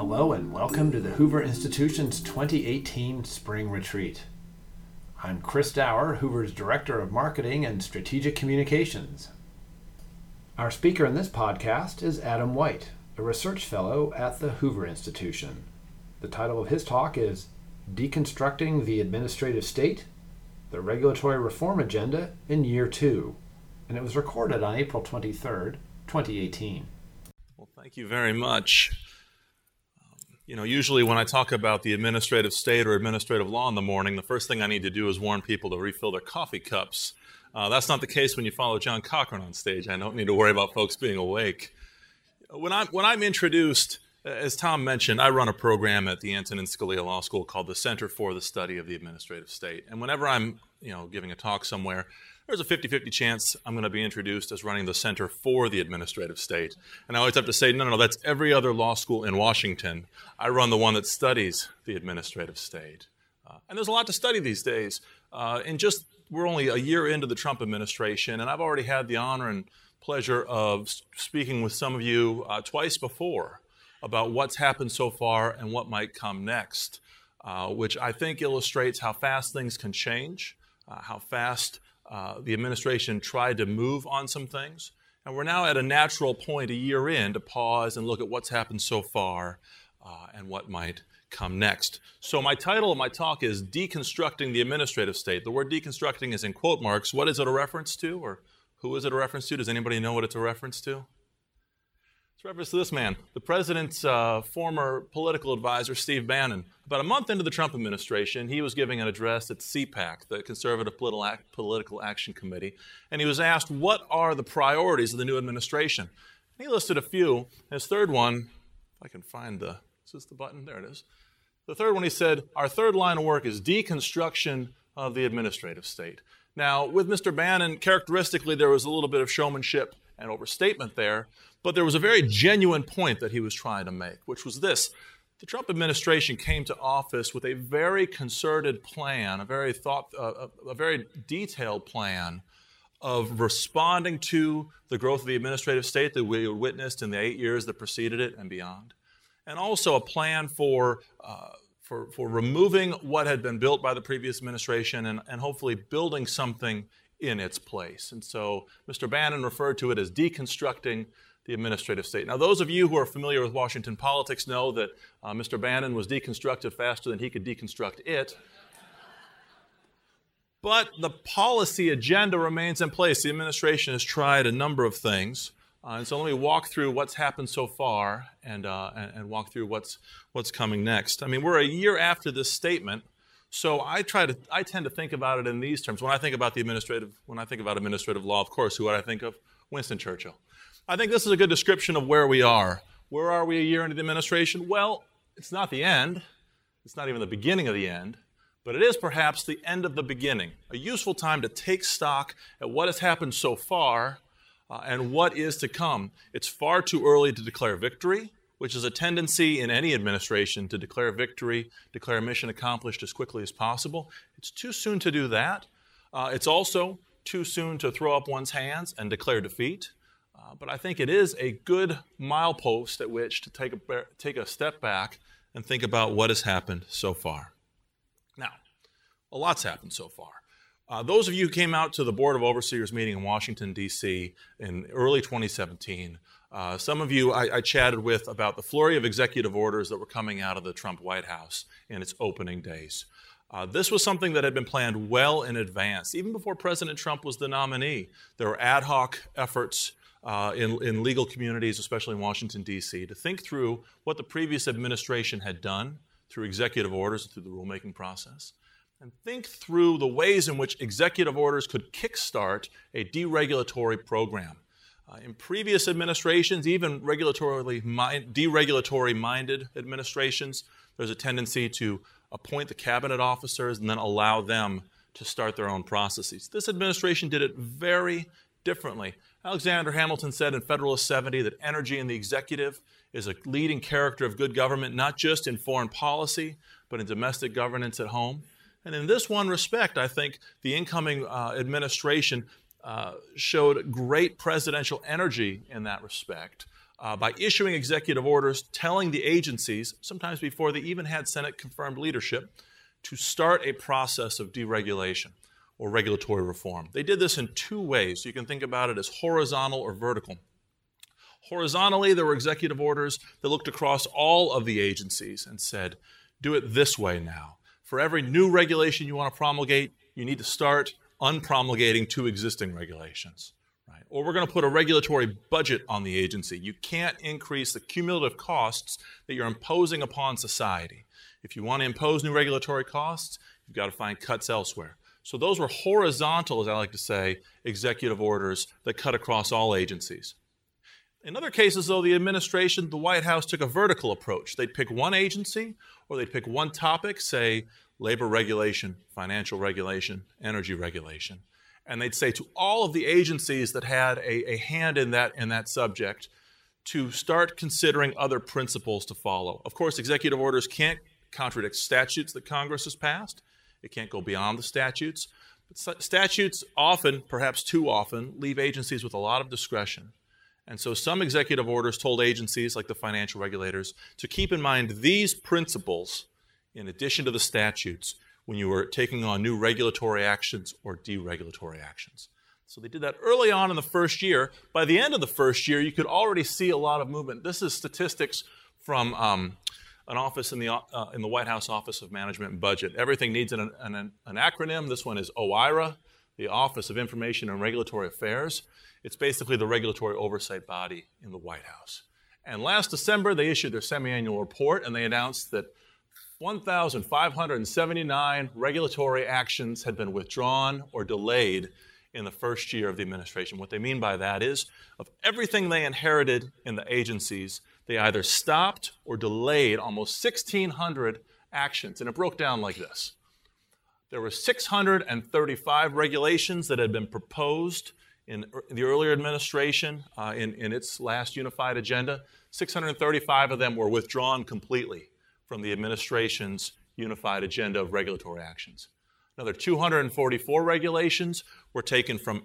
Hello and welcome to the Hoover Institution's 2018 Spring Retreat. I'm Chris Dower, Hoover's Director of Marketing and Strategic Communications. Our speaker in this podcast is Adam White, a research fellow at the Hoover Institution. The title of his talk is Deconstructing the Administrative State, the Regulatory Reform Agenda in Year 2, and it was recorded on April 23rd, 2018. Well, thank you very much. You know, usually when I talk about the administrative state or administrative law in the morning, the first thing I need to do is warn people to refill their coffee cups. That's not the case when you follow John Cochran on stage. I don't need to worry about folks being awake. When I'm introduced, as Tom mentioned, I run a program at the Antonin Scalia Law School called the Center for the Study of the Administrative State. And whenever I'm, giving a talk somewhere, there's a 50-50 chance I'm going to be introduced as running the Center for the Administrative State. And I always have to say, no, that's every other law school in Washington. I run the one that studies the administrative state. And there's a lot to study these days. We're only a year into the Trump administration, and I've already had the honor and pleasure of speaking with some of you twice before about what's happened so far and what might come next, which I think illustrates how fast things can change, how fast the administration tried to move on some things, and we're now at a natural point a year in to pause and look at what's happened so far and what might come next. So my title of my talk is Deconstructing the Administrative State. The word deconstructing is in quote marks. What is it a reference to, or who is it a reference to? Does anybody know what it's a reference to? It's a reference to this man, the president's former political advisor, Steve Bannon. About a month into the Trump administration, he was giving an address at CPAC, the Conservative Political Action Committee, and he was asked, what are the priorities of the new administration? And he listed a few. His third one, if I can find the, is this the button? There it is. The third one, he said, our third line of work is deconstruction of the administrative state. Now, with Mr. Bannon, characteristically, there was a little bit of showmanship and overstatement there, but there was a very genuine point that he was trying to make, which was this. The Trump administration came to office with a very concerted plan, a very detailed plan of responding to the growth of the administrative state that we witnessed in the 8 years that preceded it and beyond, and also a plan for removing what had been built by the previous administration and hopefully building something in its place. And so Mr. Bannon referred to it as deconstructing the administrative state. Now, those of you who are familiar with Washington politics know that Mr. Bannon was deconstructed faster than he could deconstruct it. But the policy agenda remains in place. The administration has tried a number of things. And so let me walk through what's happened so far and walk through what's coming next. I mean, we're a year after this statement. So I tend to think about it in these terms. When I think about administrative law, of course, who would I think of? Winston Churchill. I think this is a good description of where we are. Where are we a year into the administration? Well, it's not the end. It's not even the beginning of the end, but it is perhaps the end of the beginning. A useful time to take stock at what has happened so far and what is to come. It's far too early to declare victory, which is a tendency in any administration to declare victory, declare mission accomplished as quickly as possible. It's too soon to do that. It's also too soon to throw up one's hands and declare defeat. But I think it is a good milepost at which to take a step back and think about what has happened so far. Now, a lot's happened so far. Those of you who came out to the Board of Overseers meeting in Washington, D.C. in early 2017, some of you I chatted with about the flurry of executive orders that were coming out of the Trump White House in its opening days. This was something that had been planned well in advance. Even before President Trump was the nominee, there were ad hoc efforts in legal communities, especially in Washington, D.C., to think through what the previous administration had done through executive orders and through the rulemaking process, and think through the ways in which executive orders could kickstart a deregulatory program. In previous administrations, even deregulatory-minded administrations, there's a tendency to appoint the cabinet officers and then allow them to start their own processes. This administration did it very differently. Alexander Hamilton said in Federalist 70 that energy in the executive is a leading character of good government, not just in foreign policy, but in domestic governance at home. And in this one respect, I think the incoming administration showed great presidential energy in that respect, by issuing executive orders telling the agencies, sometimes before they even had Senate-confirmed leadership, to start a process of deregulation or regulatory reform. They did this in two ways. You can think about it as horizontal or vertical. Horizontally, there were executive orders that looked across all of the agencies and said, do it this way now. For every new regulation you want to promulgate, you need to start unpromulgating two existing regulations. Right? Or we're going to put a regulatory budget on the agency. You can't increase the cumulative costs that you're imposing upon society. If you want to impose new regulatory costs, you've got to find cuts elsewhere. So those were horizontal, as I like to say, executive orders that cut across all agencies. In other cases, though, the administration, the White House, took a vertical approach. They'd pick one agency or they'd pick one topic, say labor regulation, financial regulation, energy regulation. And they'd say to all of the agencies that had a hand in that subject to start considering other principles to follow. Of course, executive orders can't contradict statutes that Congress has passed. It can't go beyond the statutes. But statutes often, perhaps too often, leave agencies with a lot of discretion. And so some executive orders told agencies, like the financial regulators, to keep in mind these principles in addition to the statutes when you were taking on new regulatory actions or deregulatory actions. So they did that early on in the first year. By the end of the first year, you could already see a lot of movement. This is statistics from an office in the White House Office of Management and Budget. Everything needs an acronym. This one is OIRA, the Office of Information and Regulatory Affairs. It's basically the regulatory oversight body in the White House. And last December, they issued their semi-annual report, and they announced that 1,579 regulatory actions had been withdrawn or delayed in the first year of the administration. What they mean by that is, of everything they inherited in the agencies, they either stopped or delayed almost 1,600 actions. And it broke down like this. There were 635 regulations that had been proposed in the earlier administration in its last unified agenda. 635 of them were withdrawn completely from the administration's unified agenda of regulatory actions. Another 244 regulations were taken from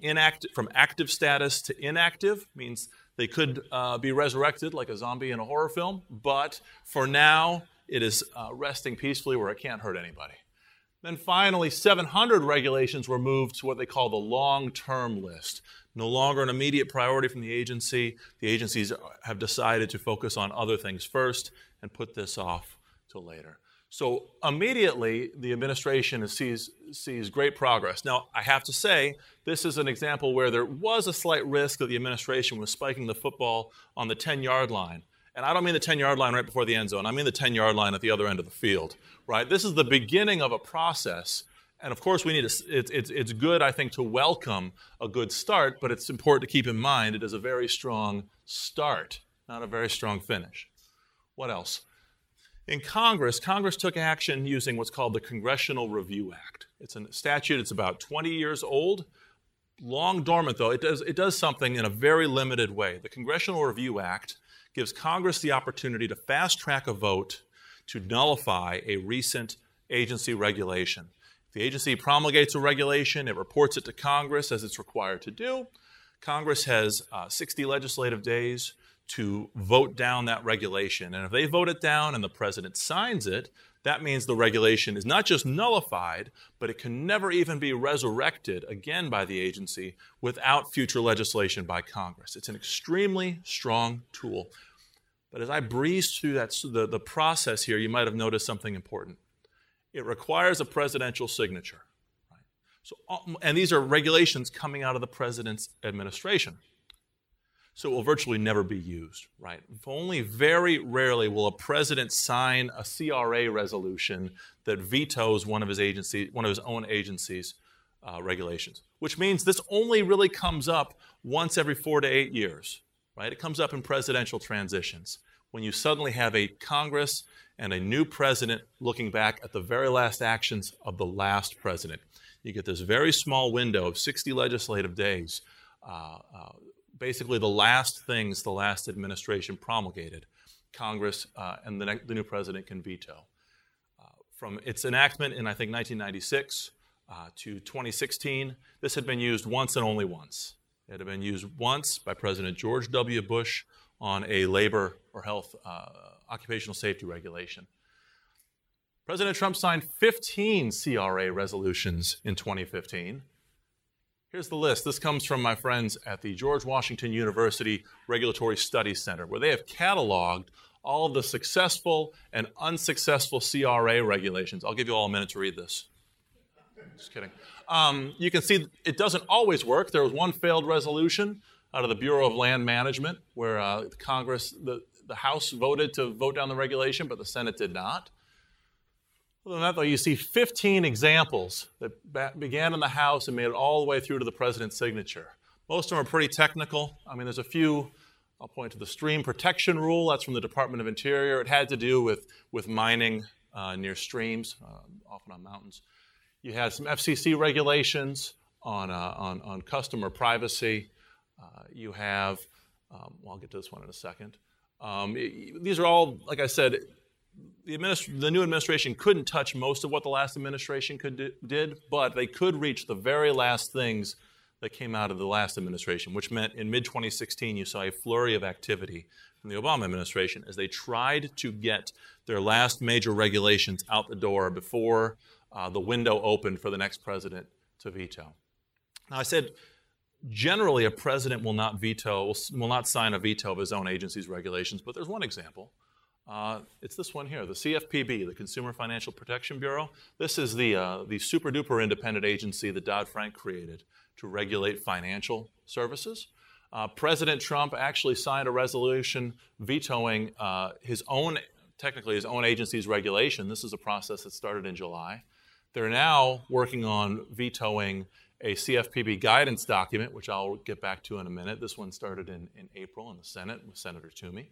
active status to inactive, means they could be resurrected like a zombie in a horror film, but for now it is resting peacefully where it can't hurt anybody. Then finally, 700 regulations were moved to what they call the long-term list. No longer an immediate priority from the agency. The agencies have decided to focus on other things first and put this off till later. So immediately, the administration sees great progress. Now, I have to say, this is an example where there was a slight risk that the administration was spiking the football on the 10-yard line. And I don't mean the 10-yard line right before the end zone. I mean the 10-yard line at the other end of the field, right? This is the beginning of a process. And of course, we need it's good, I think, to welcome a good start, but it's important to keep in mind it is a very strong start, not a very strong finish. What else? In Congress took action using what's called the Congressional Review Act. It's a statute. It's about 20 years old, long dormant, though. It does something in a very limited way. The Congressional Review Act gives Congress the opportunity to fast-track a vote to nullify a recent agency regulation. If the agency promulgates a regulation, it reports it to Congress as it's required to do. Congress has 60 legislative days to vote down that regulation. And if they vote it down and the president signs it, that means the regulation is not just nullified, but it can never even be resurrected again by the agency without future legislation by Congress. It's an extremely strong tool. But as I breezed through that, the process here, you might have noticed something important. It requires a presidential signature. Right? And these are regulations coming out of the president's administration. So it will virtually never be used, right? Only very rarely will a president sign a CRA resolution that vetoes one of his own agency's regulations, which means this only really comes up once every 4 to 8 years, right? It comes up in presidential transitions when you suddenly have a Congress and a new president looking back at the very last actions of the last president. You get this very small window of 60 legislative days, basically the last things the last administration promulgated, Congress and the new president can veto. From its enactment in, I think, 1996 to 2016, this had been used once and only once. It had been used once by President George W. Bush, on a labor or health occupational safety regulation. President Trump signed 15 CRA resolutions in 2015. Here's the list. This comes from my friends at the George Washington University Regulatory Studies Center, where they have cataloged all of the successful and unsuccessful CRA regulations. I'll give you all a minute to read this. Just kidding. You can see it doesn't always work. There was one failed resolution out of the Bureau of Land Management where Congress, the House voted to vote down the regulation, but the Senate did not. Other than that, though, you see 15 examples that began in the House and made it all the way through to the president's signature. Most of them are pretty technical. I mean, there's a few. I'll point to the stream protection rule. That's from the Department of Interior. It had to do with mining near streams, often on mountains. You had some FCC regulations on customer privacy. You have, well, I'll get to this one in a second. These are all, like I said, the new administration couldn't touch most of what the last administration did, but they could reach the very last things that came out of the last administration, which meant in mid-2016 you saw a flurry of activity from the Obama administration as they tried to get their last major regulations out the door before the window opened for the next president to veto. Now, I said generally a president will not sign a veto of his own agency's regulations, but there's one example. It's this one here, the CFPB, the Consumer Financial Protection Bureau. This is the super-duper independent agency that Dodd-Frank created to regulate financial services. President Trump actually signed a resolution vetoing his own agency's regulation. This is a process that started in July. They're now working on vetoing a CFPB guidance document, which I'll get back to in a minute. This one started in April in the Senate with Senator Toomey.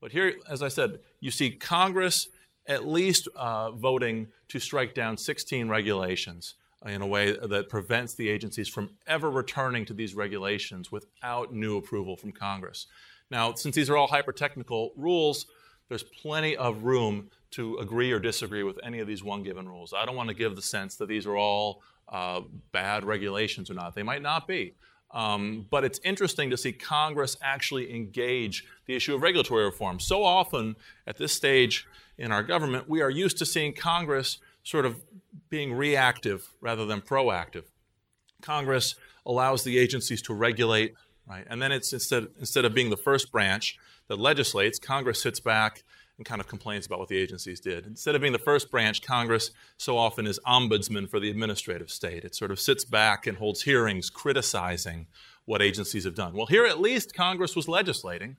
But here, as I said, you see Congress at least voting to strike down 16 regulations in a way that prevents the agencies from ever returning to these regulations without new approval from Congress. Now, since these are all hyper-technical rules, there's plenty of room to agree or disagree with any of these one given rules. I don't want to give the sense that these are all bad regulations or not. They might not be. But it's interesting to see Congress actually engage the issue of regulatory reform. So often at this stage in our government, we are used to seeing Congress sort of being reactive rather than proactive. Congress allows the agencies to regulate, right? And then it's instead of being the first branch that legislates, Congress sits back and kind of complains about what the agencies did. Instead of being the first branch, Congress so often is ombudsman for the administrative state. It sort of sits back and holds hearings criticizing what agencies have done. Well, here at least Congress was legislating,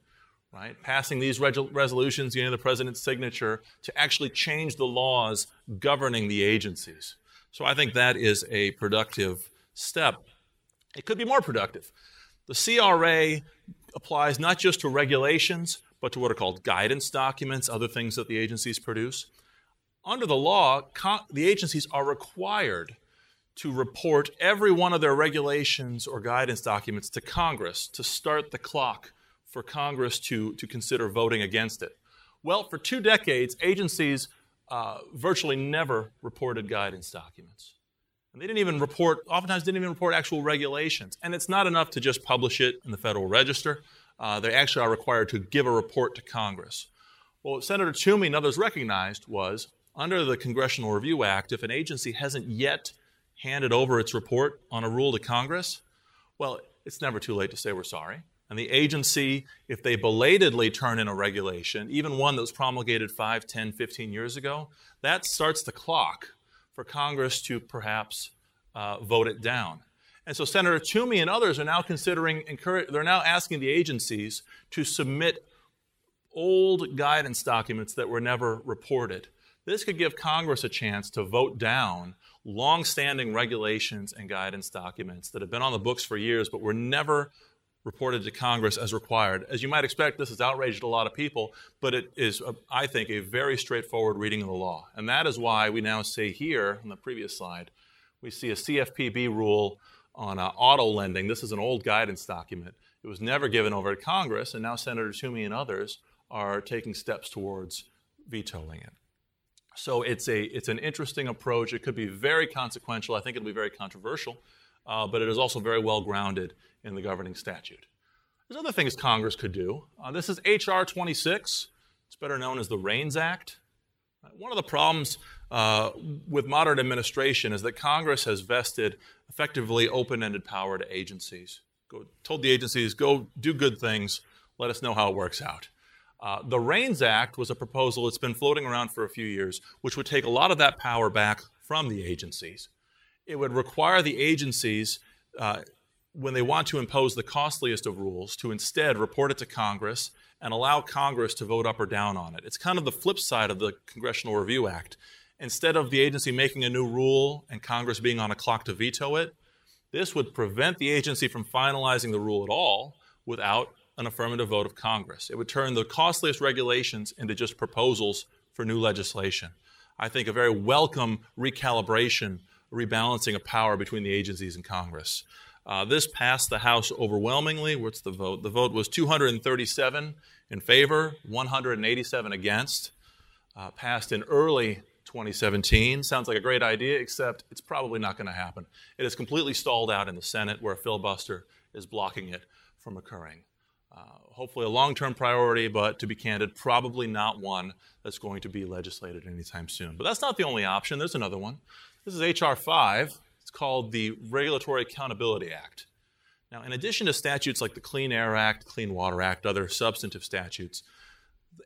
right? Passing these resolutions, getting the president's signature to actually change the laws governing the agencies. So I think that is a productive step. It could be more productive. The CRA applies not just to regulations, but to what are called guidance documents, other things that the agencies produce. Under the law, the agencies are required to report every one of their regulations or guidance documents to Congress to start the clock for Congress to consider voting against it. Well, for 2 decades, agencies virtually never reported guidance documents. And they didn't even report, oftentimes didn't even report actual regulations. And it's not enough to just publish it in the Federal Register. They actually are required to give a report to Congress. Well, what Senator Toomey and others recognized was, under the Congressional Review Act, if an agency hasn't yet handed over its report on a rule to Congress, well, it's never too late to say we're sorry. And the agency, if they belatedly turn in a regulation, even one that was promulgated 5, 10, 15 years ago, that starts the clock for Congress to perhaps vote it down. And so Senator Toomey and others are now asking the agencies to submit old guidance documents that were never reported. This could give Congress a chance to vote down long-standing regulations and guidance documents that have been on the books for years but were never reported to Congress as required. As you might expect, this has outraged a lot of people, but it is, I think, a very straightforward reading of the law. And that is why we now see here, on the previous slide, we see a CFPB rule on auto lending. This is an old guidance document. It was never given over to Congress, and now Senator Toomey and others are taking steps towards vetoing it. So it's an interesting approach. It could be very consequential. I think it'll be very controversial, but it is also very well grounded in the governing statute. There's other things Congress could do. This is H.R. 26. It's better known as the REINS Act. One of the problems with modern administration is that Congress has vested effectively open-ended power to agencies. Told the agencies, go do good things, let us know how it works out. The REINS Act was a proposal that's been floating around for a few years, which would take a lot of that power back from the agencies. It would require the agencies, when they want to impose the costliest of rules, to instead report it to Congress and allow Congress to vote up or down on it. It's kind of the flip side of the Congressional Review Act. Instead of the agency making a new rule and Congress being on a clock to veto it, this would prevent the agency from finalizing the rule at all without an affirmative vote of Congress. It would turn the costliest regulations into just proposals for new legislation. I think a very welcome recalibration, rebalancing of power between the agencies and Congress. This passed the House overwhelmingly. What's the vote? The vote was 237 in favor, 187 against. Passed in early 2017. Sounds like a great idea, except it's probably not going to happen. It is completely stalled out in the Senate, where a filibuster is blocking it from occurring. Hopefully a long-term priority, but to be candid, probably not one that's going to be legislated anytime soon. But that's not the only option. There's another one. This is H.R. 5. It's called the Regulatory Accountability Act. Now, in addition to statutes like the Clean Air Act, Clean Water Act, other substantive statutes,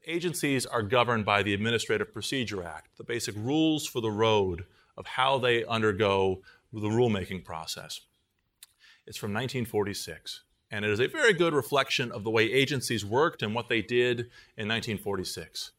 agencies are governed by the Administrative Procedure Act, the basic rules for the road of how they undergo the rulemaking process. It's from 1946, and it is a very good reflection of the way agencies worked and what they did in 1946.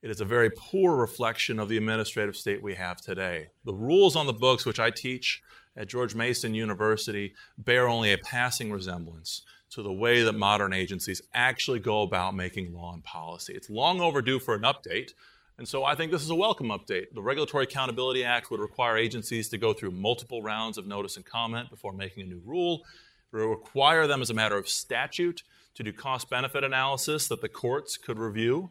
It is a very poor reflection of the administrative state we have today. The rules on the books, which I teach at George Mason University, bear only a passing resemblance to the way that modern agencies actually go about making law and policy. It's long overdue for an update, and so I think this is a welcome update. The Regulatory Accountability Act would require agencies to go through multiple rounds of notice and comment before making a new rule. It would require them, as a matter of statute, to do cost-benefit analysis that the courts could review,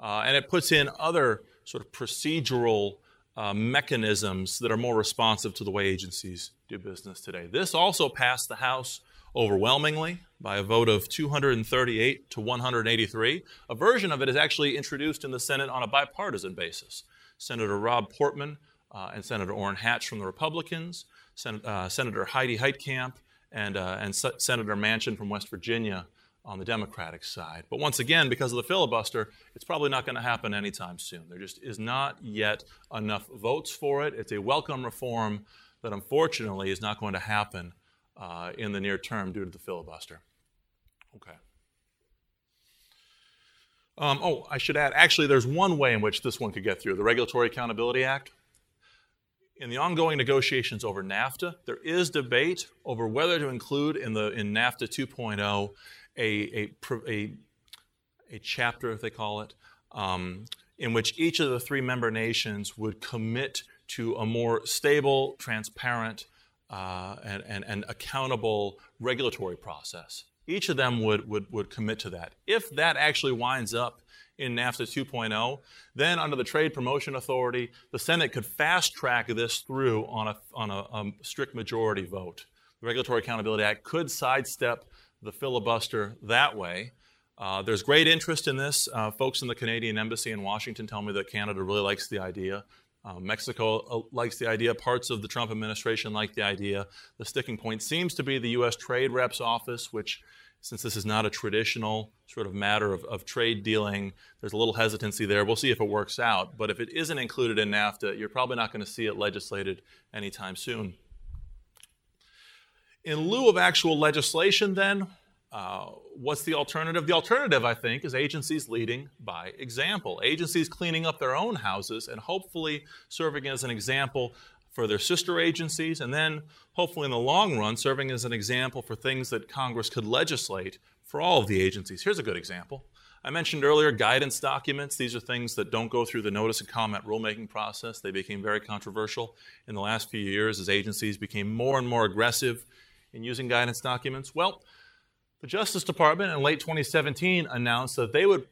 and it puts in other sort of procedural mechanisms that are more responsive to the way agencies do business today. This also passed the House overwhelmingly by a vote of 238 to 183. A version of it is actually introduced in the Senate on a bipartisan basis. Senator Rob Portman and Senator Orrin Hatch from the Republicans, Senator Heidi Heitkamp, and Senator Manchin from West Virginia on the Democratic side. But once again, because of the filibuster, it's probably not going to happen anytime soon. There just is not yet enough votes for it. It's a welcome reform that unfortunately is not going to happen in the near term due to the filibuster. Okay. I should add, actually, there's one way in which this one could get through, the Regulatory Accountability Act. In the ongoing negotiations over NAFTA, there is debate over whether to include in NAFTA 2.0 a chapter, if they call it, in which each of the three member nations would commit to a more stable, transparent, and accountable regulatory process. Each of them would commit to that. If that actually winds up in NAFTA 2.0, then under the Trade Promotion Authority, the Senate could fast-track this through on a strict majority vote. The Regulatory Accountability Act could sidestep the filibuster that way. There's great interest in this. Folks in the Canadian Embassy in Washington tell me that Canada really likes the idea. Mexico likes the idea. Parts of the Trump administration like the idea. The sticking point seems to be the U.S. Trade Rep's office, which, since this is not a traditional sort of matter of trade dealing, there's a little hesitancy there. We'll see if it works out. But if it isn't included in NAFTA, you're probably not going to see it legislated anytime soon. In lieu of actual legislation, then, what's the alternative? The alternative, I think, is agencies leading by example. Agencies cleaning up their own houses and hopefully serving as an example for their sister agencies, and then hopefully in the long run serving as an example for things that Congress could legislate for all of the agencies. Here's a good example. I mentioned earlier guidance documents. These are things that don't go through the notice and comment rulemaking process. They became very controversial in the last few years as agencies became more and more aggressive in using guidance documents. Well, the Justice Department in late 2017 announced that they would,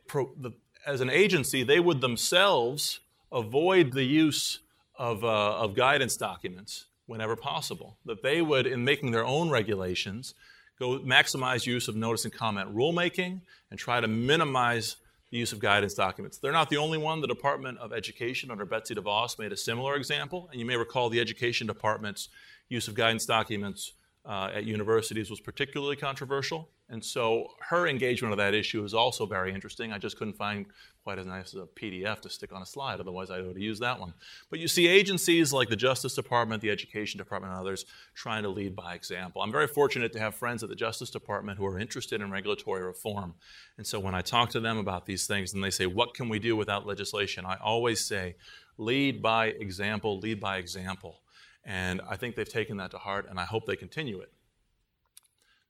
as an agency, they would themselves avoid the use of guidance documents whenever possible. That they would, in making their own regulations, go maximize use of notice and comment rulemaking and try to minimize the use of guidance documents. They're not the only one. The Department of Education under Betsy DeVos made a similar example, and you may recall the Education Department's use of guidance documents at universities was particularly controversial, and so her engagement of that issue is also very interesting. I just couldn't find quite as nice a PDF to stick on a slide, otherwise I would have used that one. But you see agencies like the Justice Department, the Education Department, and others trying to lead by example. I'm very fortunate to have friends at the Justice Department who are interested in regulatory reform, and so when I talk to them about these things and they say, what can we do without legislation? I always say, lead by example, lead by example. And I think they've taken that to heart, and I hope they continue it.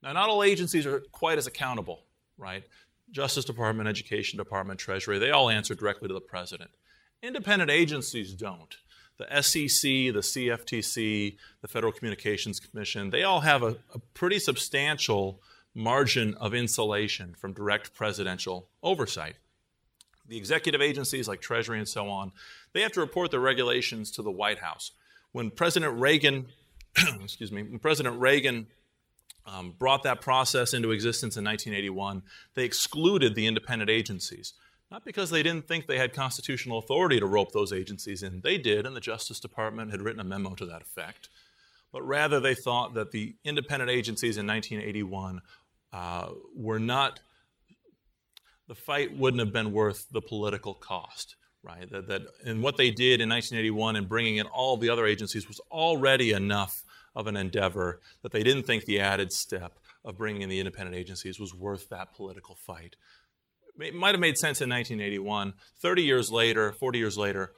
Now, not all agencies are quite as accountable, right? Justice Department, Education Department, Treasury, they all answer directly to the president. Independent agencies don't. The SEC, the CFTC, the Federal Communications Commission, they all have a pretty substantial margin of insulation from direct presidential oversight. The executive agencies like Treasury and so on, they have to report their regulations to the White House. When President Reagan, brought that process into existence in 1981, they excluded the independent agencies, not because they didn't think they had constitutional authority to rope those agencies in. They did, and the Justice Department had written a memo to that effect. But rather, they thought that the independent agencies in 1981 were not, the fight wouldn't have been worth the political cost. Right, that and what they did in 1981 in bringing in all the other agencies was already enough of an endeavor that they didn't think the added step of bringing in the independent agencies was worth that political fight. It might have made sense in 1981. 30 years later, 40 years later,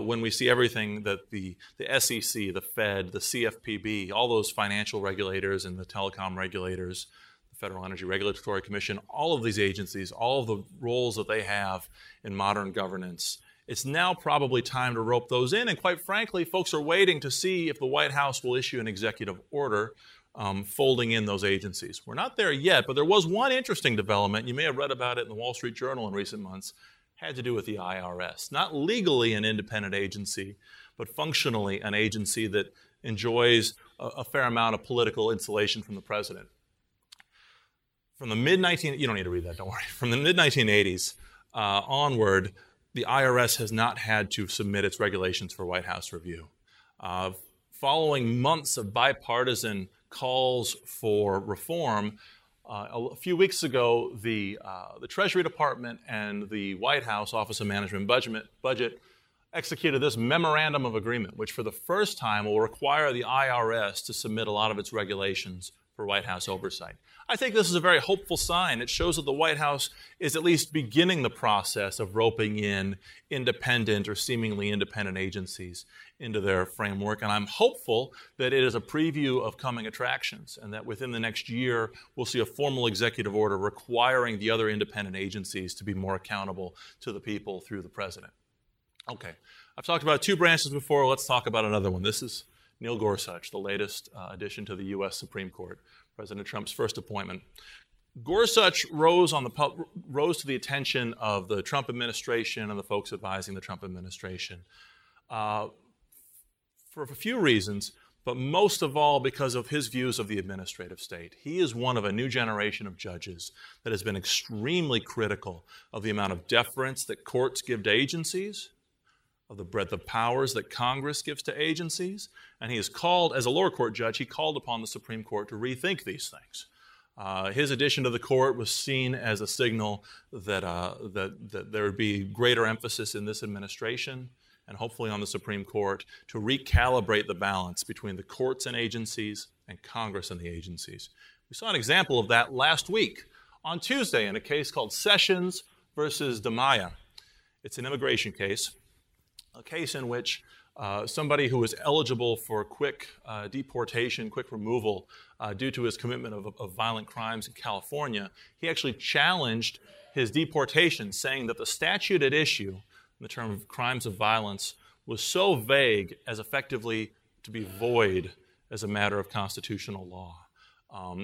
when we see everything that the SEC, the Fed, the CFPB, all those financial regulators and the telecom regulators, Federal Energy Regulatory Commission, all of these agencies, all of the roles that they have in modern governance, it's now probably time to rope those in. And quite frankly, folks are waiting to see if the White House will issue an executive order folding in those agencies. We're not there yet, but there was one interesting development. You may have read about it in the Wall Street Journal in recent months. Had to do with the IRS. Not legally an independent agency, but functionally an agency that enjoys a fair amount of political insulation from the president. From the you don't need to read that, don't worry. From the mid-1980s onward, the IRS has not had to submit its regulations for White House review. Following months of bipartisan calls for reform, a few weeks ago, the Treasury Department and the White House Office of Management Budget executed this memorandum of agreement, which for the first time will require the IRS to submit a lot of its regulations for White House oversight. I think this is a very hopeful sign. It shows that the White House is at least beginning the process of roping in independent or seemingly independent agencies into their framework, and I'm hopeful that it is a preview of coming attractions and that within the next year we'll see a formal executive order requiring the other independent agencies to be more accountable to the people through the president. Okay, I've talked about two branches before. Let's talk about another one. This is Neil Gorsuch, the latest addition to the U.S. Supreme Court, President Trump's first appointment. Gorsuch rose to the attention of the Trump administration and the folks advising the Trump administration for a few reasons, but most of all because of his views of the administrative state. He is one of a new generation of judges that has been extremely critical of the amount of deference that courts give to agencies, of the breadth of powers that Congress gives to agencies, and he is called, as a lower court judge, he called upon the Supreme Court to rethink these things. His addition to the court was seen as a signal that, that there would be greater emphasis in this administration and hopefully on the Supreme Court to recalibrate the balance between the courts and agencies and Congress and the agencies. We saw an example of that last week on Tuesday in a case called Sessions versus DiMaia. It's an immigration case. A case in which somebody who was eligible for quick deportation, quick removal, due to his commitment of violent crimes in California, he actually challenged his deportation, saying that the statute at issue, in the term of crimes of violence, was so vague as effectively to be void as a matter of constitutional law.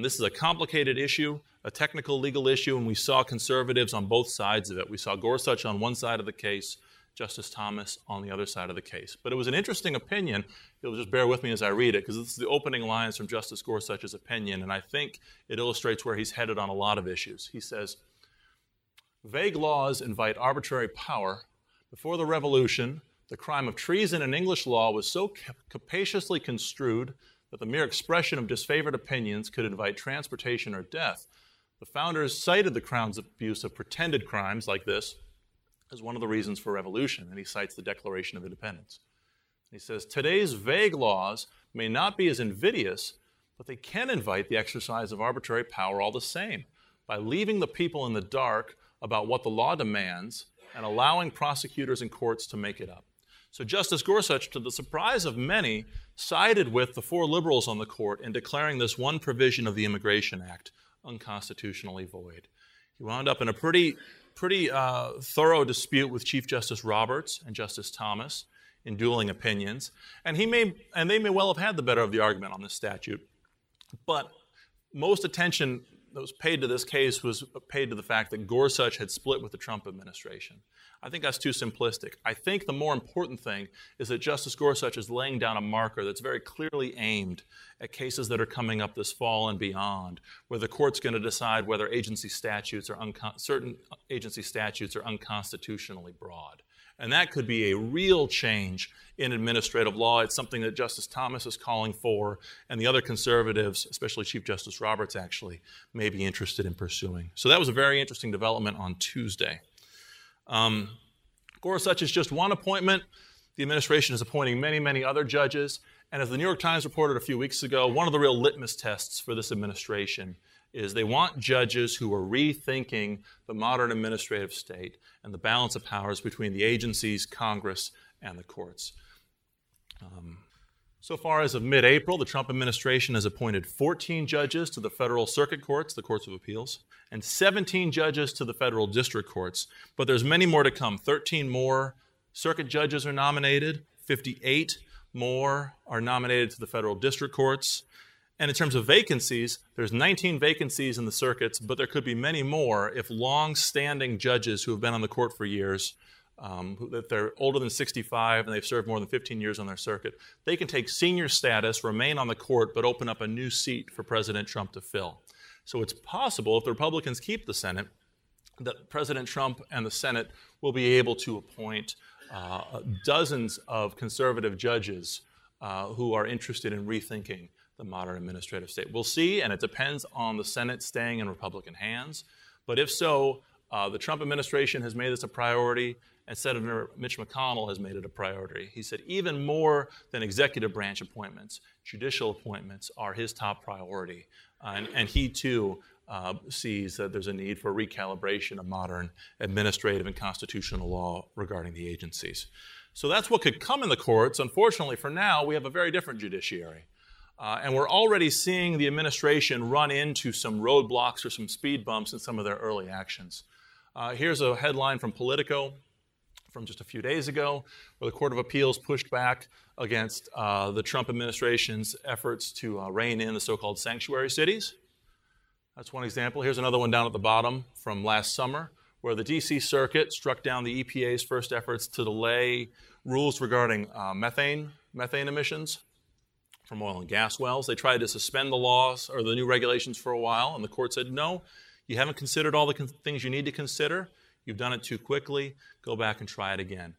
This is a complicated issue, a technical legal issue, and we saw conservatives on both sides of it. We saw Gorsuch on one side of the case, Justice Thomas on the other side of the case. But it was an interesting opinion. You'll just bear with me as I read it, because this is the opening lines from Justice Gorsuch's opinion, and I think it illustrates where he's headed on a lot of issues. He says, "Vague laws invite arbitrary power. Before the Revolution, the crime of treason in English law was so capaciously construed that the mere expression of disfavored opinions could invite transportation or death. The founders cited the Crown's abuse of pretended crimes like this as one of the reasons for revolution," and he cites the Declaration of Independence. He says, "Today's vague laws may not be as invidious, but they can invite the exercise of arbitrary power all the same, by leaving the people in the dark about what the law demands and allowing prosecutors and courts to make it up." So Justice Gorsuch, to the surprise of many, sided with the four liberals on the court in declaring this one provision of the Immigration Act unconstitutionally void. He wound up in a pretty thorough dispute with Chief Justice Roberts and Justice Thomas in dueling opinions, and they may well have had the better of the argument on this statute. But most attention that was paid to this case was paid to the fact that Gorsuch had split with the Trump administration. I think that's too simplistic. I think the more important thing is that Justice Gorsuch is laying down a marker that's very clearly aimed at cases that are coming up this fall and beyond, where the court's going to decide whether agency statutes are certain agency statutes are unconstitutionally broad. And that could be a real change in administrative law. It's something that Justice Thomas is calling for, and the other conservatives, especially Chief Justice Roberts, actually, may be interested in pursuing. So that was a very interesting development on Tuesday. Gorsuch is just one appointment. The administration is appointing many, many other judges. And as the New York Times reported a few weeks ago, one of the real litmus tests for this administration is they want judges who are rethinking the modern administrative state and the balance of powers between the agencies, Congress, and the courts. So far as of mid-April, the Trump administration has appointed 14 judges to the federal circuit courts, the courts of appeals, and 17 judges to the federal district courts. But there's many more to come. 13 more circuit judges are nominated. 58 more are nominated to the federal district courts. And in terms of vacancies, there's 19 vacancies in the circuits, but there could be many more if long-standing judges who have been on the court for years, if they're older than 65 and they've served more than 15 years on their circuit, they can take senior status, remain on the court, but open up a new seat for President Trump to fill. So it's possible, if the Republicans keep the Senate, that President Trump and the Senate will be able to appoint dozens of conservative judges who are interested in rethinking the modern administrative state. We'll see, and it depends on the Senate staying in Republican hands. But if so, the Trump administration has made this a priority, and Senator Mitch McConnell has made it a priority. He said even more than executive branch appointments, judicial appointments are his top priority. And he, too, sees that there's a need for recalibration of modern administrative and constitutional law regarding the agencies. So that's what could come in the courts. Unfortunately, for now, we have a very different judiciary. And we're already seeing the administration run into some roadblocks or some speed bumps in some of their early actions. Here's a headline from Politico from just a few days ago, where the Court of Appeals pushed back against the Trump administration's efforts to rein in the so-called sanctuary cities. That's one example. Here's another one down at the bottom from last summer, where the D.C. Circuit struck down the EPA's first efforts to delay rules regarding methane emissions from oil and gas wells. They tried to suspend the laws or the new regulations for a while, and the court said, no, you haven't considered all the things you need to consider. You've done it too quickly. Go back and try it again.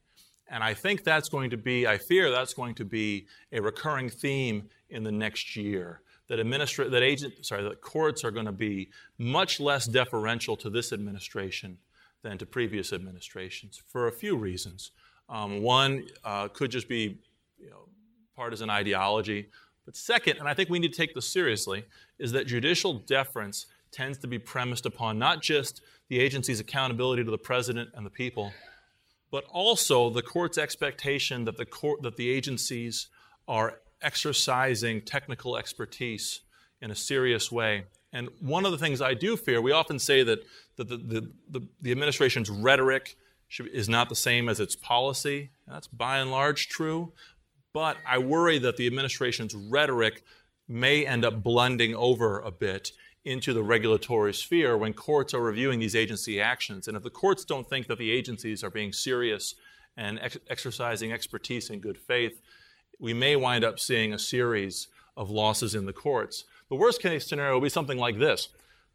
And I think that's going to be, I fear that's going to be a recurring theme in the next year, that courts are going to be much less deferential to this administration than to previous administrations for a few reasons. One could just be, partisan ideology. But second, and I think we need to take this seriously, is that judicial deference tends to be premised upon not just the agency's accountability to the president and the people, but also the court's expectation that the agencies are exercising technical expertise in a serious way. And one of the things I do fear, we often say that the administration's rhetoric is not the same as its policy. And that's by and large true. But I worry that the administration's rhetoric may end up blending over a bit into the regulatory sphere when courts are reviewing these agency actions. And if the courts don't think that the agencies are being serious and exercising expertise in good faith, we may wind up seeing a series of losses in the courts. The worst case scenario will be something like this.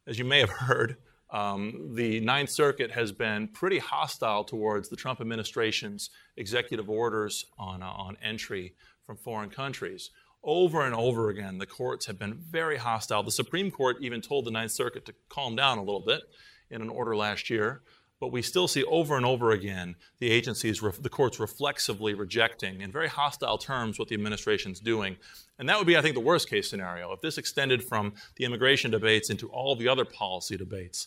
As you may have heard, the Ninth Circuit has been pretty hostile towards the Trump administration's executive orders on entry from foreign countries. Over and over again, the courts have been very hostile. The Supreme Court even told the Ninth Circuit to calm down a little bit in an order last year. But we still see over and over again the agencies, the courts reflexively rejecting in very hostile terms what the administration's doing. And that would be, I think, the worst case scenario. If this extended from the immigration debates into all the other policy debates,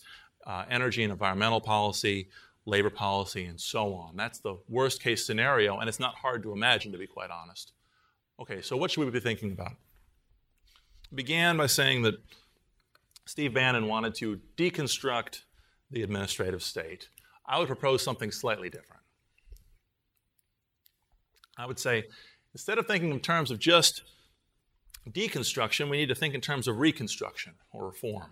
energy and environmental policy, labor policy, and so on. That's the worst case scenario, and it's not hard to imagine, to be quite honest. Okay, so what should we be thinking about? I began by saying that Steve Bannon wanted to deconstruct the administrative state. I would propose something slightly different. I would say, instead of thinking in terms of just deconstruction, we need to think in terms of reconstruction or reform.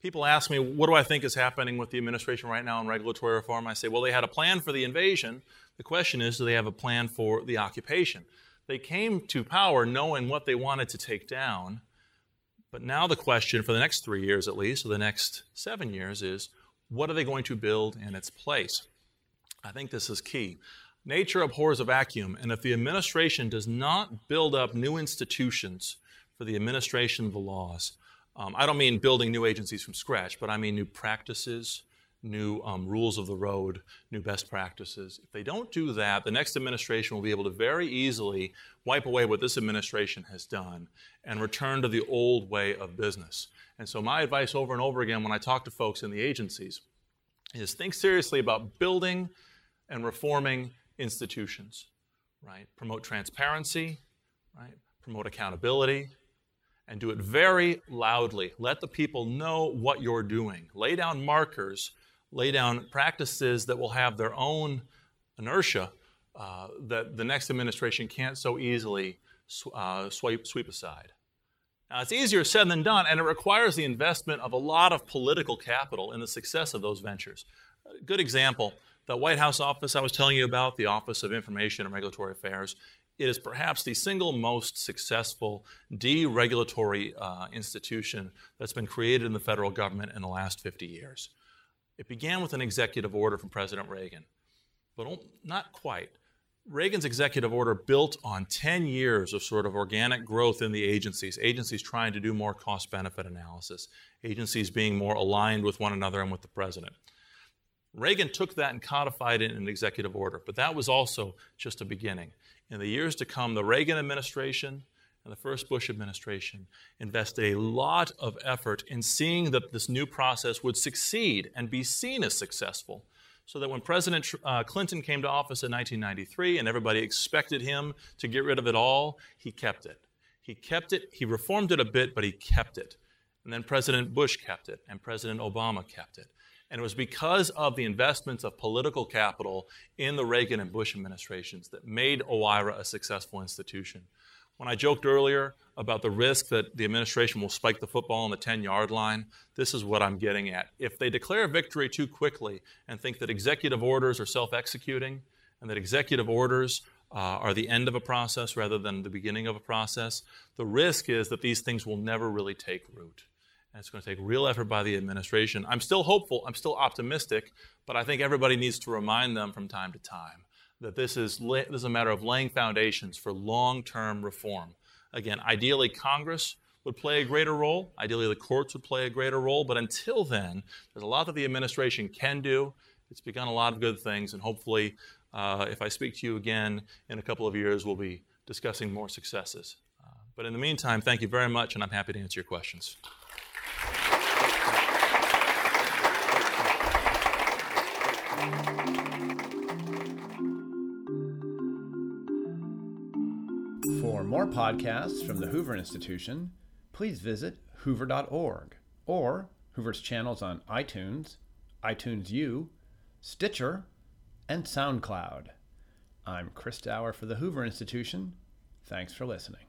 People ask me, what do I think is happening with the administration right now in regulatory reform? I say, well, they had a plan for the invasion. The question is, do they have a plan for the occupation? They came to power knowing what they wanted to take down, but now the question for the next 3 years at least, or the next 7 years, is, what are they going to build in its place? I think this is key. Nature abhors a vacuum, and if the administration does not build up new institutions for the administration of the laws, I don't mean building new agencies from scratch, but I mean new practices, new rules of the road, new best practices. If they don't do that, the next administration will be able to very easily wipe away what this administration has done and return to the old way of business. And so my advice over and over again when I talk to folks in the agencies is think seriously about building and reforming institutions, right? Promote transparency, right? Promote accountability, and do it very loudly. Let the people know what you're doing. Lay down markers, lay down practices that will have their own inertia that the next administration can't so easily sweep aside. Now, it's easier said than done, and it requires the investment of a lot of political capital in the success of those ventures. A good example, the White House office I was telling you about, the Office of Information and Regulatory Affairs, it is perhaps the single most successful deregulatory institution that's been created in the federal government in the last 50 years. It began with an executive order from President Reagan, but not quite. Reagan's executive order built on 10 years of sort of organic growth in the agencies trying to do more cost-benefit analysis, agencies being more aligned with one another and with the president. Reagan took that and codified it in an executive order, but that was also just a beginning. In the years to come, the Reagan administration and the first Bush administration invested a lot of effort in seeing that this new process would succeed and be seen as successful. So that when President Clinton came to office in 1993 and everybody expected him to get rid of it all, he kept it. He kept it. He reformed it a bit, but he kept it. And then President Bush kept it, and President Obama kept it. And it was because of the investments of political capital in the Reagan and Bush administrations that made OIRA a successful institution. When I joked earlier about the risk that the administration will spike the football on the 10-yard line, this is what I'm getting at. If they declare victory too quickly and think that executive orders are self-executing and that executive orders are the end of a process rather than the beginning of a process, the risk is that these things will never really take root. And it's going to take real effort by the administration. I'm still hopeful, I'm still optimistic, but I think everybody needs to remind them from time to time that this is a matter of laying foundations for long-term reform. Again, ideally Congress would play a greater role. Ideally the courts would play a greater role. But until then, there's a lot that the administration can do. It's begun a lot of good things. And hopefully, if I speak to you again in a couple of years, we'll be discussing more successes. But in the meantime, thank you very much, and I'm happy to answer your questions. For more podcasts from the Hoover Institution, please visit hoover.org or Hoover's channels on iTunes, iTunes U, Stitcher, and SoundCloud. I'm Chris Dower for the Hoover Institution. Thanks for listening.